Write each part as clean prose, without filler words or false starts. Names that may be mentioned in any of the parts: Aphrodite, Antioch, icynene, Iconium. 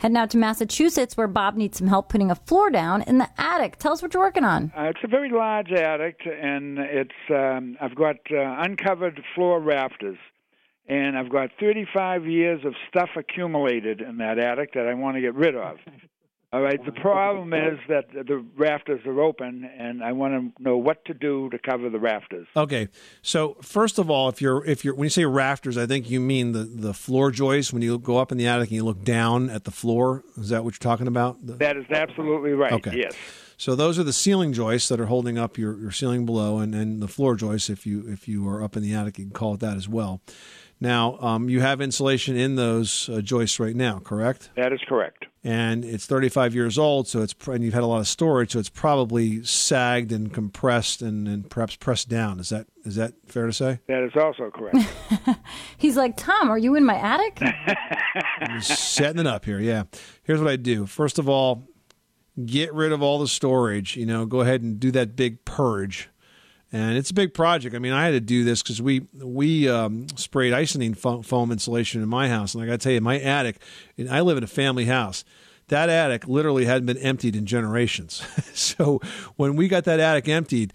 Head now to Massachusetts, where Bob needs some help putting a floor down in the attic. Tell us what you're working on. It's a very large attic, and it's I've got uncovered floor rafters, and I've got 35 years of stuff accumulated in that attic that I want to get rid of. All right, the problem is that the rafters are open, and I want to know what to do to cover the rafters. Okay, so first of all, if you're when you say rafters, I think you mean the floor joists. When you go up in the attic and you look down at the floor, is that what you're talking about? That is absolutely right, okay. Yes. So those are the ceiling joists that are holding up your ceiling below, and the floor joists, if you are up in the attic, you can call it that as well. Now, you have insulation in those joists right now, correct? That is correct. And it's 35 years old, so and you've had a lot of storage, so it's probably sagged and compressed and perhaps pressed down. Is that fair to say? That is also correct. He's like, Tom, are you in my attic? I'm setting it up here, yeah. Here's what I do. First of all, get rid of all the storage. You know, go ahead and do that big purge. And it's a big project. I mean, I had to do this because we sprayed icynene foam insulation in my house. And I got to tell you, my attic, and I live in a family house, that attic literally hadn't been emptied in generations. So when we got that attic emptied,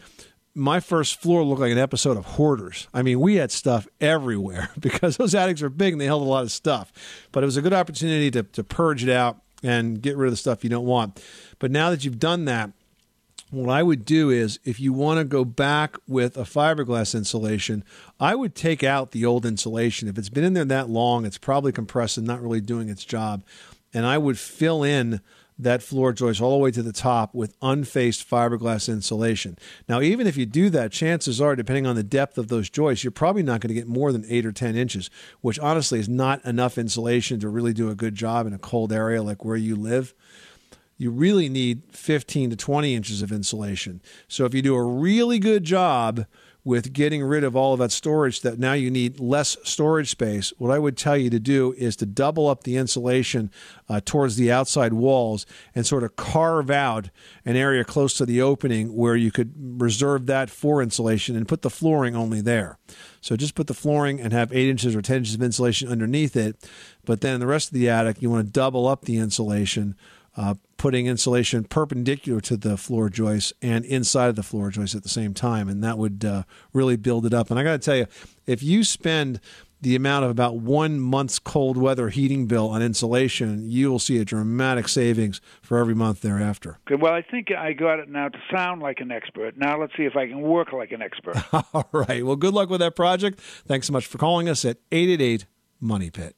my first floor looked like an episode of Hoarders. I mean, we had stuff everywhere because those attics are big and they held a lot of stuff. But it was a good opportunity to purge it out and get rid of the stuff you don't want. But now that you've done that, what I would do is, if you want to go back with a fiberglass insulation, I would take out the old insulation. If it's been in there that long, it's probably compressed and not really doing its job. And I would fill in that floor joist all the way to the top with unfaced fiberglass insulation. Now, even if you do that, chances are, depending on the depth of those joists, you're probably not going to get more than 8 or 10 inches, which honestly is not enough insulation to really do a good job in a cold area like where you live. You really need 15 to 20 inches of insulation. So if you do a really good job with getting rid of all of that storage, that now you need less storage space, what I would tell you to do is to double up the insulation towards the outside walls and sort of carve out an area close to the opening where you could reserve that for insulation and put the flooring only there. So just put the flooring and have 8 inches or 10 inches of insulation underneath it. But then the rest of the attic, you want to double up the insulation, putting insulation perpendicular to the floor joist and inside of the floor joist at the same time. And that would really build it up. And I got to tell you, if you spend the amount of about 1 month's cold weather heating bill on insulation, you will see a dramatic savings for every month thereafter. Okay, well, I think I got it now to sound like an expert. Now let's see if I can work like an expert. All right. Well, good luck with that project. Thanks so much for calling us at 888-MONEY-PIT.